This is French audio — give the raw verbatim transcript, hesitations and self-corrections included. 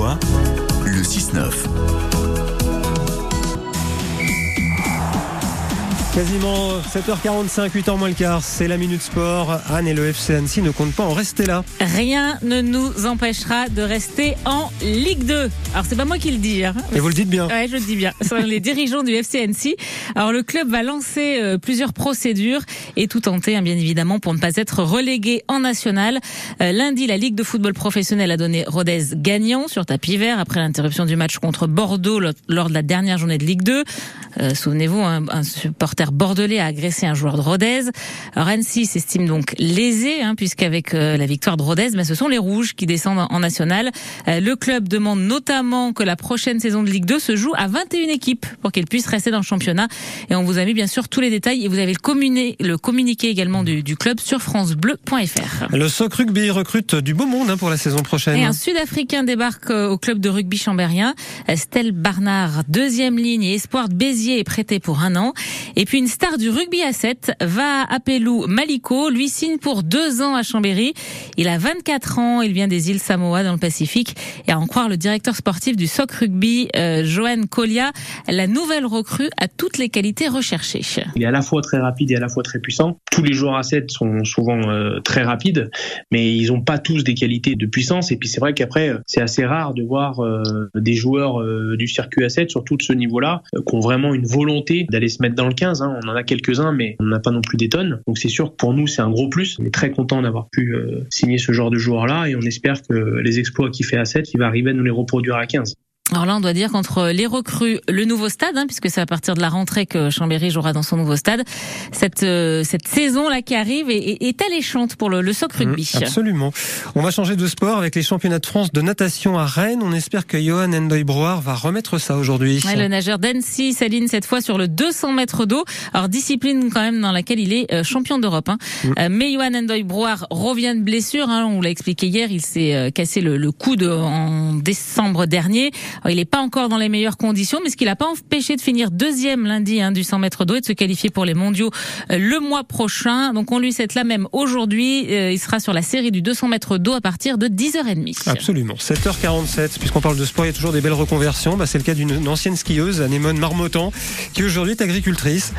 fois, le six neuf. Quasiment sept heures quarante-cinq, huit heures moins le quart, c'est la Minute Sport. Anne et le F C Annecy ne comptent pas en rester là. Rien ne nous empêchera de rester en Ligue deux. Alors, c'est pas moi qui le dis. Hein. Et vous le dites bien. Ouais, je le dis bien. Ce sont les dirigeants du F C Annecy. Alors, le club va lancer euh, plusieurs procédures et tout tenter, hein, bien évidemment, pour ne pas être relégué en national. Euh, lundi, la Ligue de football professionnelle a donné Rodez gagnant sur tapis vert après l'interruption du match contre Bordeaux l- lors de la dernière journée de Ligue deux. Euh, souvenez-vous, un, un supporter bordelais a agressé un joueur de Rodez. Alors Annecy s'estime donc lésé, hein, puisqu'avec euh, la victoire de Rodez, ben, ce sont les rouges qui descendent en national. Euh, le club demande notamment que la prochaine saison de Ligue deux se joue à vingt et une équipes pour qu'elle puisse rester dans le championnat. Et on vous a mis bien sûr tous les détails et vous avez le communiqué, le communiqué également du, du club sur francebleu point f r. Le Soc rugby recrute du beau monde, hein, pour la saison prochaine. Et un Sud-Africain débarque euh, au club de rugby chambérien. Euh, Stel Barnard, deuxième ligne et espoir de Béziers, est prêté pour un an. Et puis une star du rugby à sept, Vaa Apelou Maliko, lui signe pour deux ans à Chambéry. Il a vingt-quatre ans, il vient des îles Samoa dans le Pacifique. Et à en croire le directeur sportif du Soc rugby, euh, Joanne Colia, la nouvelle recrue a toutes les qualités recherchées. Il est à la fois très rapide et à la fois très puissant. Tous les joueurs à sept sont souvent euh, très rapides, mais ils n'ont pas tous des qualités de puissance. Et puis c'est vrai qu'après, c'est assez rare de voir euh, des joueurs euh, du circuit à sept, surtout de ce niveau-là, euh, qui ont vraiment une volonté d'aller se mettre dans le quinze. On en a quelques-uns, mais on n'a pas non plus des tonnes. Donc c'est sûr que pour nous, c'est un gros plus. On est très content d'avoir pu euh, signer ce genre de joueur-là et on espère que les exploits qu'il fait à sept, il va arriver à nous les reproduire à quinze. Alors là, on doit dire qu'entre les recrues, le nouveau stade, hein, puisque c'est à partir de la rentrée que Chambéry jouera dans son nouveau stade, cette euh, cette saison-là qui arrive est, est alléchante pour le, le Soc rugby. Mmh, absolument. On va changer de sport avec les championnats de France de natation à Rennes. On espère que Yohann Ndoye-Brouard va remettre ça aujourd'hui. Ouais, le nageur d'Annecy s'aligne cette fois sur le deux cents mètres d'eau. Alors, discipline quand même dans laquelle il est euh, champion d'Europe. Hein. Mmh. Euh, mais Yohann Ndoye-Brouard revient de blessure. Hein, on l'a expliqué hier, il s'est euh, cassé le, le coude en décembre dernier. Alors, il n'est pas encore dans les meilleures conditions, mais ce qui l'a pas empêché de finir deuxième lundi, hein, du cent mètres d'eau et de se qualifier pour les mondiaux euh, le mois prochain. Donc on lui souhaite là même aujourd'hui. Euh, il sera sur la série du deux cents mètres d'eau à partir de dix heures trente. Absolument. sept heures quarante-sept, puisqu'on parle de sport, il y a toujours des belles reconversions. Bah, c'est le cas d'une ancienne skieuse, Anémone Marmottan, qui aujourd'hui est agricultrice.